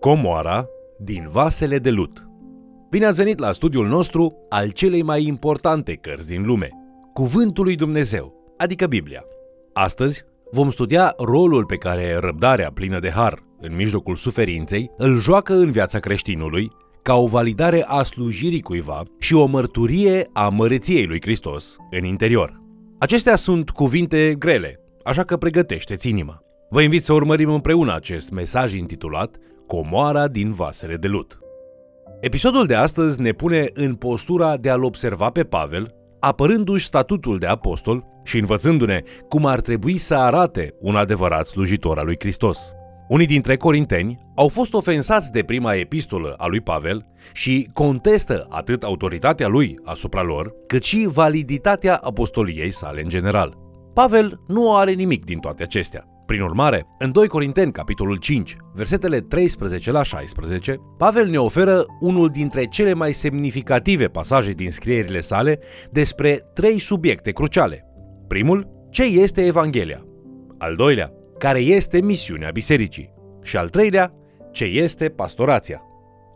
Comoara din Vasele de Lut. Bine ați venit la studiul nostru al celei mai importante cărți din lume, Cuvântul lui Dumnezeu, adică Biblia. Astăzi vom studia rolul pe care răbdarea plină de har în mijlocul suferinței îl joacă în viața creștinului ca o validare a slujirii cuiva și o mărturie a măreției lui Hristos în interior. Acestea sunt cuvinte grele, așa că pregătește-ți inima. Vă invit să urmărim împreună acest mesaj intitulat Comoara din Vasele de Lut. Episodul de astăzi ne pune în postura de a-l observa pe Pavel, apărându-și statutul de apostol și învățându-ne cum ar trebui să arate un adevărat slujitor al lui Hristos. Unii dintre corinteni au fost ofensați de prima epistolă a lui Pavel și contestă atât autoritatea lui asupra lor, cât și validitatea apostoliei sale în general. Pavel nu are nimic din toate acestea. Prin urmare, în 2 Corinteni, capitolul 5, versetele 13 la 16, Pavel ne oferă unul dintre cele mai semnificative pasaje din scrierile sale despre trei subiecte cruciale. Primul, ce este Evanghelia? Al doilea, care este misiunea bisericii? Și al treilea, ce este pastorația?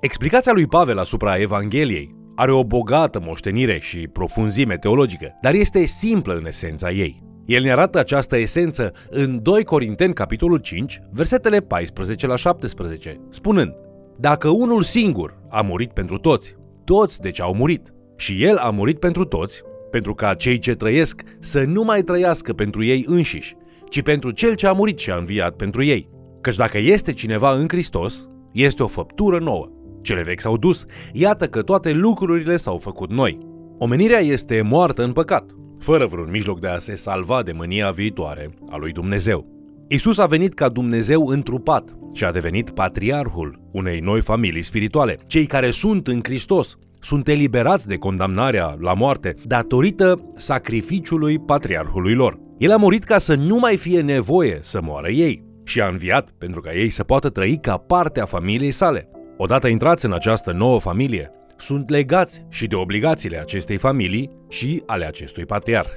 Explicația lui Pavel asupra Evangheliei are o bogată moștenire și profunzime teologică, dar este simplă în esența ei. El ne arată această esență în 2 Corinteni, capitolul 5, versetele 14 la 17, spunând: dacă unul singur a murit pentru toți, toți deci au murit. Și el a murit pentru toți, pentru ca cei ce trăiesc să nu mai trăiască pentru ei înșiși, ci pentru cel ce a murit și a înviat pentru ei. Căci dacă este cineva în Hristos, este o făptură nouă. Cele vechi s-au dus, iată că toate lucrurile s-au făcut noi. Omenirea este moartă în păcat, fără vreun mijloc de a se salva de mânia viitoare a lui Dumnezeu. Iisus a venit ca Dumnezeu întrupat și a devenit patriarhul unei noi familii spirituale. Cei care sunt în Hristos sunt eliberați de condamnarea la moarte datorită sacrificiului patriarhului lor. El a murit ca să nu mai fie nevoie să moară ei și a înviat pentru ca ei să poată trăi ca parte a familiei sale. Odată intrați în această nouă familie, sunt legați și de obligațiile acestei familii și ale acestui patriarh.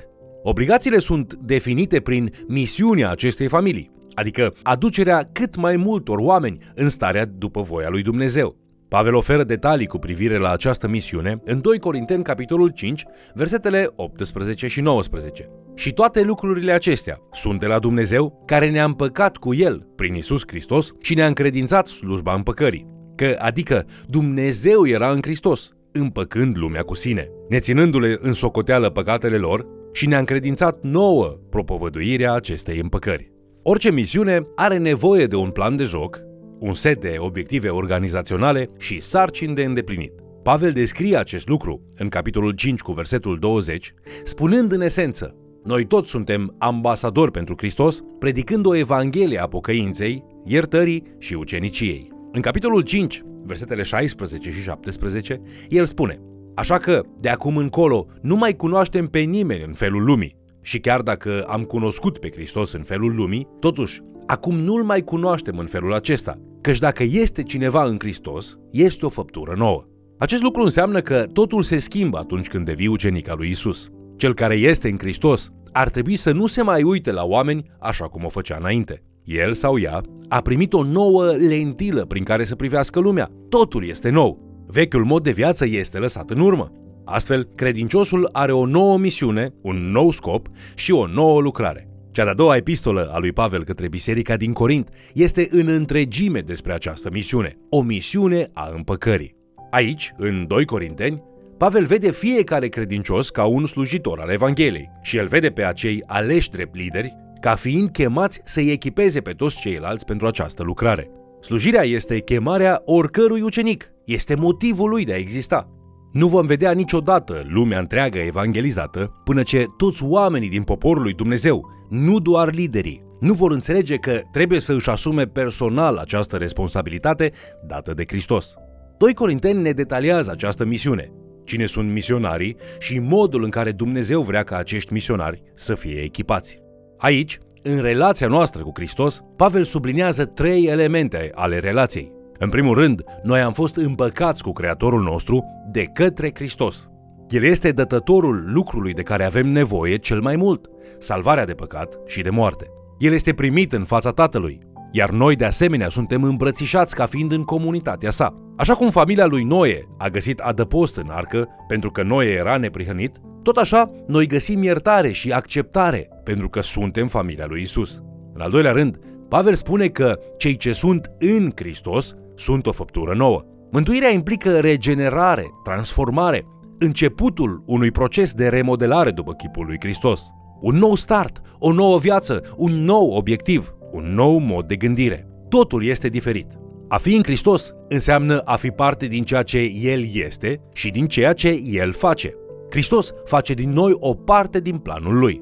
Obligațiile sunt definite prin misiunea acestei familii, adică aducerea cât mai multor oameni în starea după voia lui Dumnezeu. Pavel oferă detalii cu privire la această misiune în 2 Corinteni, capitolul 5, versetele 18 și 19. Și toate lucrurile acestea sunt de la Dumnezeu, care ne-a împăcat cu El prin Iisus Hristos și ne-a încredințat slujba împăcării. Că, adică, Dumnezeu era în Hristos, împăcând lumea cu sine, neținându-le în socoteală păcatele lor și ne-a încredințat nouă propovăduirea acestei împăcări. Orice misiune are nevoie de un plan de joc, un set de obiective organizaționale și sarcini de îndeplinit. Pavel descrie acest lucru în capitolul 5 cu versetul 20, spunând în esență: noi toți suntem ambasadori pentru Hristos, predicând o evanghelie a pocăinței, iertării și uceniciei. În capitolul 5, versetele 16 și 17, el spune: așa că, de acum încolo, nu mai cunoaștem pe nimeni în felul lumii. Și chiar dacă am cunoscut pe Hristos în felul lumii, totuși, acum nu-L mai cunoaștem în felul acesta. Căci dacă este cineva în Hristos, este o făptură nouă. Acest lucru înseamnă că totul se schimbă atunci când devii ucenic al lui Iisus. Cel care este în Hristos ar trebui să nu se mai uite la oameni așa cum o făcea înainte. El sau ea a primit o nouă lentilă prin care să privească lumea. Totul este nou. Vechiul mod de viață este lăsat în urmă. Astfel, credinciosul are o nouă misiune, un nou scop și o nouă lucrare. Cea de-a doua epistolă a lui Pavel către biserica din Corint este în întregime despre această misiune, o misiune a împăcării. Aici, în 2 Corinteni, Pavel vede fiecare credincios ca un slujitor al Evangheliei și el vede pe acei aleși drept lideri ca fiind chemați să-i echipeze pe toți ceilalți pentru această lucrare. Slujirea este chemarea oricărui ucenic, este motivul lui de a exista. Nu vom vedea niciodată lumea întreagă evangelizată până ce toți oamenii din poporul lui Dumnezeu, nu doar liderii, nu vor înțelege că trebuie să își asume personal această responsabilitate dată de Hristos. 2 Corinteni ne detaliază această misiune, cine sunt misionarii și modul în care Dumnezeu vrea ca acești misionari să fie echipați. Aici, în relația noastră cu Hristos, Pavel subliniază trei elemente ale relației. În primul rând, noi am fost împăcați cu Creatorul nostru de către Hristos. El este dătătorul lucrului de care avem nevoie cel mai mult, salvarea de păcat și de moarte. El este primit în fața Tatălui. iar noi de asemenea suntem îmbrățișați ca fiind în comunitatea sa. Așa cum familia lui Noe a găsit adăpost în arcă pentru că Noe era neprihănit, tot așa noi găsim iertare și acceptare pentru că suntem familia lui Isus. În al doilea rând, Pavel spune că cei ce sunt în Hristos sunt o făptură nouă. Mântuirea implică regenerare, transformare, începutul unui proces de remodelare după chipul lui Hristos. Un nou start, o nouă viață, un nou obiectiv, un nou mod de gândire. Totul este diferit. A fi în Hristos înseamnă a fi parte din ceea ce El este și din ceea ce El face. Hristos face din noi o parte din planul Lui.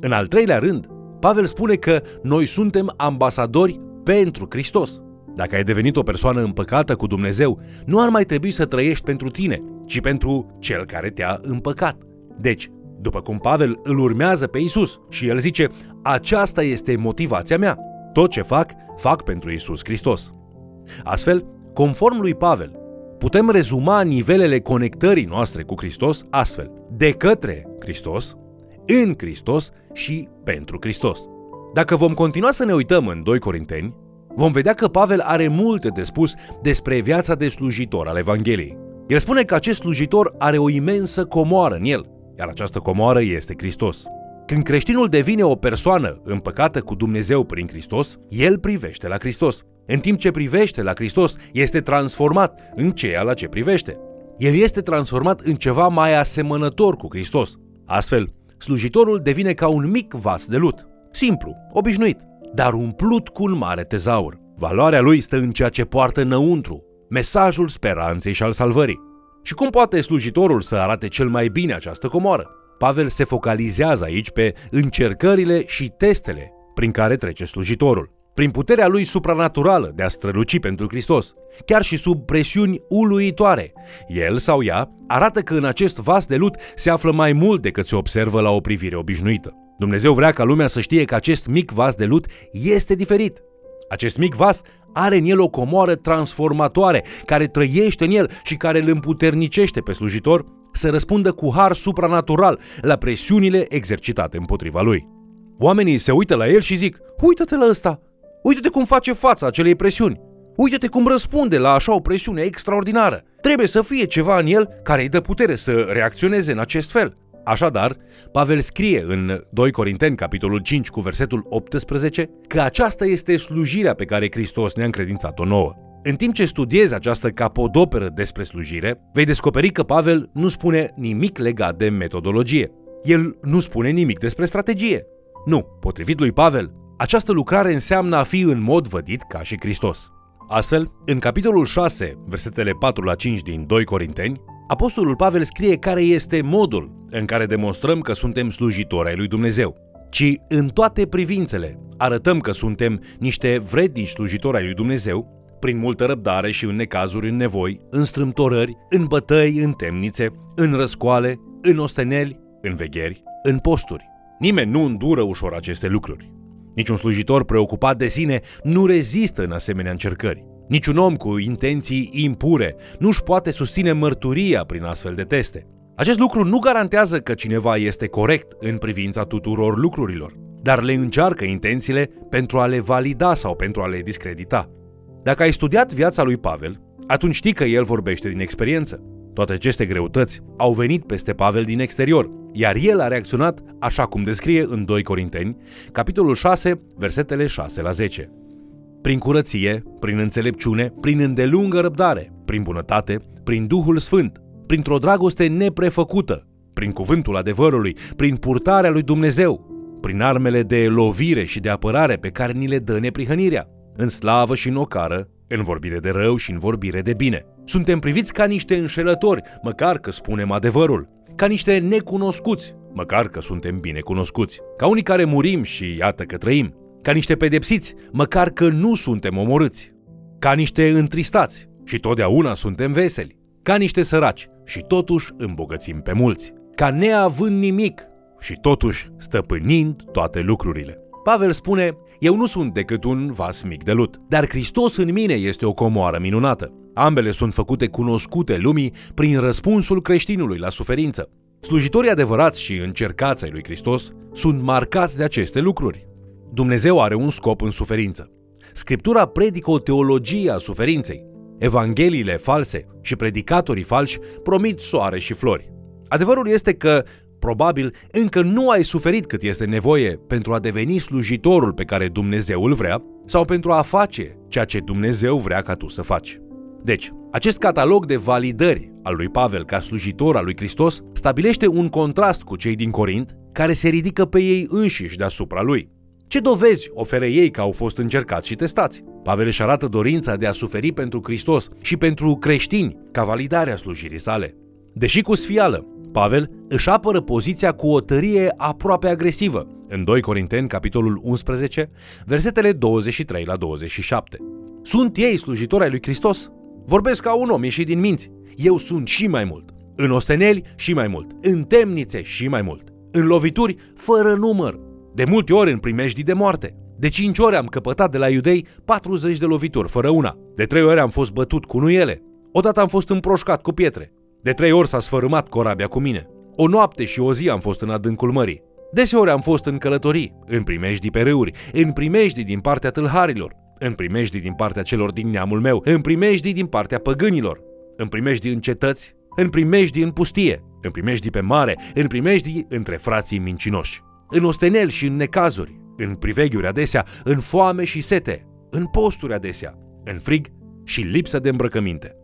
În al treilea rând, Pavel spune că noi suntem ambasadori pentru Hristos. Dacă ai devenit o persoană împăcată cu Dumnezeu, nu ar mai trebui să trăiești pentru tine, ci pentru Cel care te-a împăcat. Deci, după cum Pavel îl urmează pe Isus și el zice, aceasta este motivația mea. Tot ce fac, fac pentru Isus Hristos. Astfel, conform lui Pavel, putem rezuma nivelele conectării noastre cu Hristos astfel: de către Hristos, în Hristos și pentru Hristos. Dacă vom continua să ne uităm în 2 Corinteni, vom vedea că Pavel are multe de spus despre viața de slujitor al Evangheliei. El spune că acest slujitor are o imensă comoară în el, iar această comoară este Hristos. Când creștinul devine o persoană împăcată cu Dumnezeu prin Hristos, el privește la Hristos. În timp ce privește la Hristos, este transformat în ceea la ce privește. El este transformat în ceva mai asemănător cu Hristos. Astfel, slujitorul devine ca un mic vas de lut, simplu, obișnuit, dar umplut cu un mare tezaur. Valoarea lui stă în ceea ce poartă înăuntru, mesajul speranței și al salvării. Și cum poate slujitorul să arate cel mai bine această comoară? Pavel se focalizează aici pe încercările și testele prin care trece slujitorul. Prin puterea lui supranaturală de a străluci pentru Hristos, chiar și sub presiuni uluitoare, el sau ea arată că în acest vas de lut se află mai mult decât se observă la o privire obișnuită. Dumnezeu vrea ca lumea să știe că acest mic vas de lut este diferit. Acest mic vas are în el o comoară transformatoare, care trăiește în el și care îl împuternicește pe slujitor să răspundă cu har supranatural la presiunile exercitate împotriva lui. Oamenii se uită la el și zic: uită-te la ăsta! Uită-te cum face fața acelei presiuni! Uită-te cum răspunde la așa o presiune extraordinară! Trebuie să fie ceva în el care îi dă putere să reacționeze în acest fel. Așadar, Pavel scrie în 2 Corinteni, capitolul 5, cu versetul 18, că aceasta este slujirea pe care Hristos ne-a încredințat-o nouă. În timp ce studiezi această capodoperă despre slujire, vei descoperi că Pavel nu spune nimic legat de metodologie. El nu spune nimic despre strategie. Nu, potrivit lui Pavel, această lucrare înseamnă a fi în mod vădit ca și Hristos. Astfel, în capitolul 6, versetele 4-5 din 2 Corinteni, Apostolul Pavel scrie care este modul în care demonstrăm că suntem slujitori ai lui Dumnezeu, ci în toate privințele arătăm că suntem niște vrednici slujitori ai lui Dumnezeu, prin multă răbdare și în necazuri, în nevoi, în strâmtorări, în bătăi, în temnițe, în răscoale, în osteneli, în vegheri, în posturi. Nimeni nu îndură ușor aceste lucruri. Niciun slujitor preocupat de sine nu rezistă în asemenea încercări. Niciun om cu intenții impure nu își poate susține mărturia prin astfel de teste. Acest lucru nu garantează că cineva este corect în privința tuturor lucrurilor, dar le încearcă intențiile pentru a le valida sau pentru a le discredita. Dacă ai studiat viața lui Pavel, atunci știi că el vorbește din experiență. Toate aceste greutăți au venit peste Pavel din exterior, iar el a reacționat așa cum descrie în 2 Corinteni, capitolul 6, versetele 6-10. Prin curăție, prin înțelepciune, prin îndelungă răbdare, prin bunătate, prin Duhul Sfânt, printr-o dragoste neprefăcută, prin cuvântul adevărului, prin purtarea lui Dumnezeu, prin armele de lovire și de apărare pe care ni le dă neprihănirea, în slavă și în ocară, în vorbire de rău și în vorbire de bine. Suntem priviți ca niște înșelători, măcar că spunem adevărul, ca niște necunoscuți, măcar că suntem bine cunoscuți, ca unii care murim și iată că trăim, ca niște pedepsiți, măcar că nu suntem omorâți, ca niște întristați și totdeauna suntem veseli, ca niște săraci și totuși îmbogățim pe mulți, ca neavând nimic și totuși stăpânind toate lucrurile. Pavel spune: eu nu sunt decât un vas mic de lut, dar Hristos în mine este o comoară minunată. Ambele sunt făcute cunoscute lumii prin răspunsul creștinului la suferință. Slujitorii adevărați și încercați ai lui Hristos sunt marcați de aceste lucruri. Dumnezeu are un scop în suferință: Scriptura predică o teologie a suferinței. Evangheliile false și predicatorii falși promit soare și flori. Adevărul este că, probabil, încă nu ai suferit cât este nevoie pentru a deveni slujitorul pe care Dumnezeu îl vrea sau pentru a face ceea ce Dumnezeu vrea ca tu să faci. Deci, acest catalog de validări al lui Pavel ca slujitor al lui Hristos stabilește un contrast cu cei din Corint care se ridică pe ei înșiși deasupra lui. Ce dovezi oferă ei că au fost încercați și testați? Pavel își arată dorința de a suferi pentru Hristos și pentru creștini ca validarea slujirii sale. Deși cu sfială, Pavel își apără poziția cu o tărie aproape agresivă în 2 Corinteni, capitolul 11, versetele 23 la 27. Sunt ei slujitori ai lui Hristos? Vorbesc ca un om ieșit din minți. Eu sunt și mai mult. În osteneli și mai mult. În temnițe și mai mult. În lovituri fără număr. De multe ori în primejdii de moarte. De 5 ori am căpătat de la iudei 40 de lovituri fără una. De 3 ori am fost bătut cu nuiele. Odată am fost împroșcat cu pietre. De 3 ori s-a sfărâmat corabia cu mine. O noapte și o zi am fost în adâncul mării. Deseori am fost în călătorii, în primejdii pe râuri, în primejdii din partea tâlharilor, în primejdii din partea celor din neamul meu, în primejdii din partea păgânilor, în primejdii în cetăți, în primejdii în pustie, în primejdii pe mare, în primejdii între frații mincinoși, în osteneli și în necazuri, în priveghiuri adesea, în foame și sete, în posturi adesea, în frig și lipsă de îmbrăcăminte.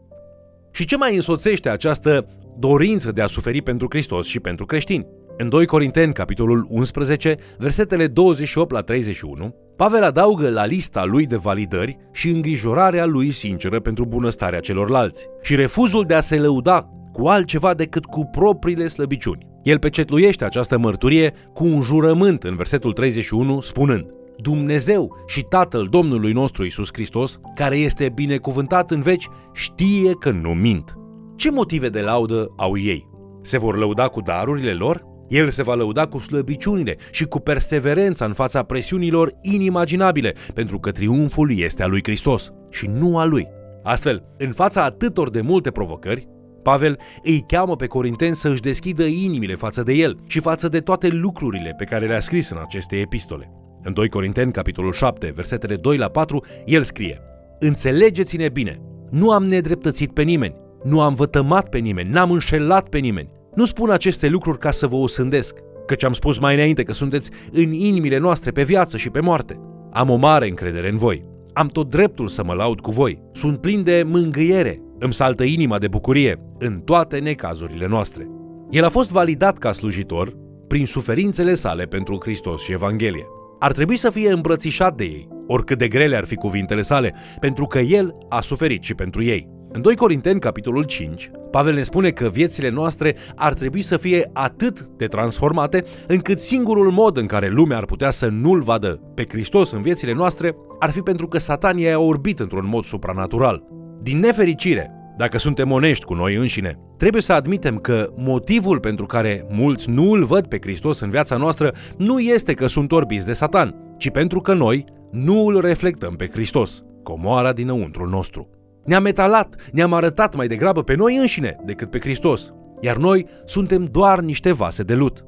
Și ce mai însoțește această dorință de a suferi pentru Hristos și pentru creștini? În 2 Corinteni, capitolul 11, versetele 28 la 31, Pavel adaugă la lista lui de validări și îngrijorarea lui sinceră pentru bunăstarea celorlalți și refuzul de a se lăuda cu altceva decât cu propriile slăbiciuni. El pecetluiește această mărturie cu un jurământ în versetul 31, spunând: Dumnezeu și Tatăl Domnului nostru Iisus Hristos, care este binecuvântat în veci, știe că nu mint. Ce motive de laudă au ei? Se vor lăuda cu darurile lor? El se va lăuda cu slăbiciunile și cu perseverența în fața presiunilor inimaginabile, pentru că triumful este al lui Hristos și nu al lui. Astfel, în fața atâtor de multe provocări, Pavel îi cheamă pe corinteni să își deschidă inimile față de el și față de toate lucrurile pe care le-a scris în aceste epistole. În 2 Corinteni, capitolul 7, versetele 2 la 4, el scrie: Înțelegeți-ne bine, nu am nedreptățit pe nimeni, nu am vătămat pe nimeni, n-am înșelat pe nimeni. Nu spun aceste lucruri ca să vă osândesc, căci am spus mai înainte că sunteți în inimile noastre pe viață și pe moarte. Am o mare încredere în voi. Am tot dreptul să mă laud cu voi. Sunt plin de mângâiere. Îmi saltă inima de bucurie în toate necazurile noastre. El a fost validat ca slujitor prin suferințele sale pentru Hristos și Evanghelie. Ar trebui să fie îmbrățișat de ei, oricât de grele ar fi cuvintele sale, pentru că el a suferit și pentru ei. În 2 Corinteni, capitolul 5, Pavel ne spune că viețile noastre ar trebui să fie atât de transformate încât singurul mod în care lumea ar putea să nu-L vadă pe Hristos în viețile noastre ar fi pentru că Satan i-a orbit într-un mod supranatural. Din nefericire, dacă suntem onești cu noi înșine, trebuie să admitem că motivul pentru care mulți nu îl văd pe Hristos în viața noastră nu este că sunt orbiți de Satan, ci pentru că noi nu îl reflectăm pe Hristos, comoara dinăuntrul nostru. Ne-am metalat, ne-am arătat mai degrabă pe noi înșine decât pe Hristos, iar noi suntem doar niște vase de lut.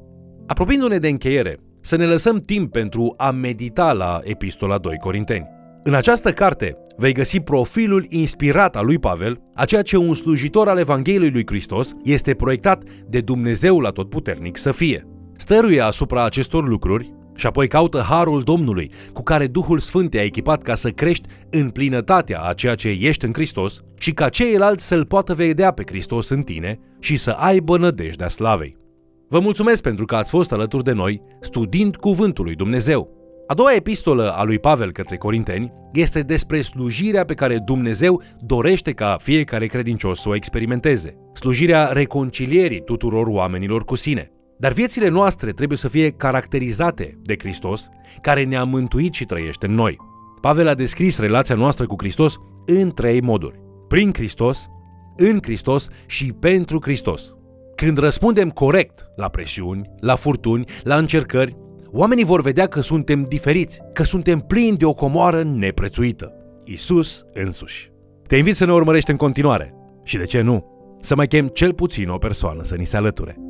Apropiindu-ne de încheiere, să ne lăsăm timp pentru a medita la Epistola 2 Corinteni. În această carte vei găsi profilul inspirat al lui Pavel, a ceea ce un slujitor al Evangheliei lui Hristos este proiectat de Dumnezeul Atotputernic să fie. Stăruie asupra acestor lucruri și apoi caută harul Domnului, cu care Duhul Sfânt te-a echipat ca să crești în plinătatea a ceea ce ești în Hristos și ca ceilalți să-L poată vedea pe Hristos în tine și să aibă nădejdea slavei. Vă mulțumesc pentru că ați fost alături de noi studiind Cuvântul lui Dumnezeu. A doua epistolă a lui Pavel către Corinteni este despre slujirea pe care Dumnezeu dorește ca fiecare credincios să o experimenteze, slujirea reconcilierii tuturor oamenilor cu sine. Dar viețile noastre trebuie să fie caracterizate de Hristos, care ne-a mântuit și trăiește în noi. Pavel a descris relația noastră cu Hristos în 3 moduri: prin Hristos, în Hristos și pentru Hristos. Când răspundem corect la presiuni, la furtuni, la încercări, oamenii vor vedea că suntem diferiți, că suntem plini de o comoară neprețuită, Iisus însuși. Te invit să ne urmărești în continuare și, de ce nu, să mai chem cel puțin o persoană să ni se alăture.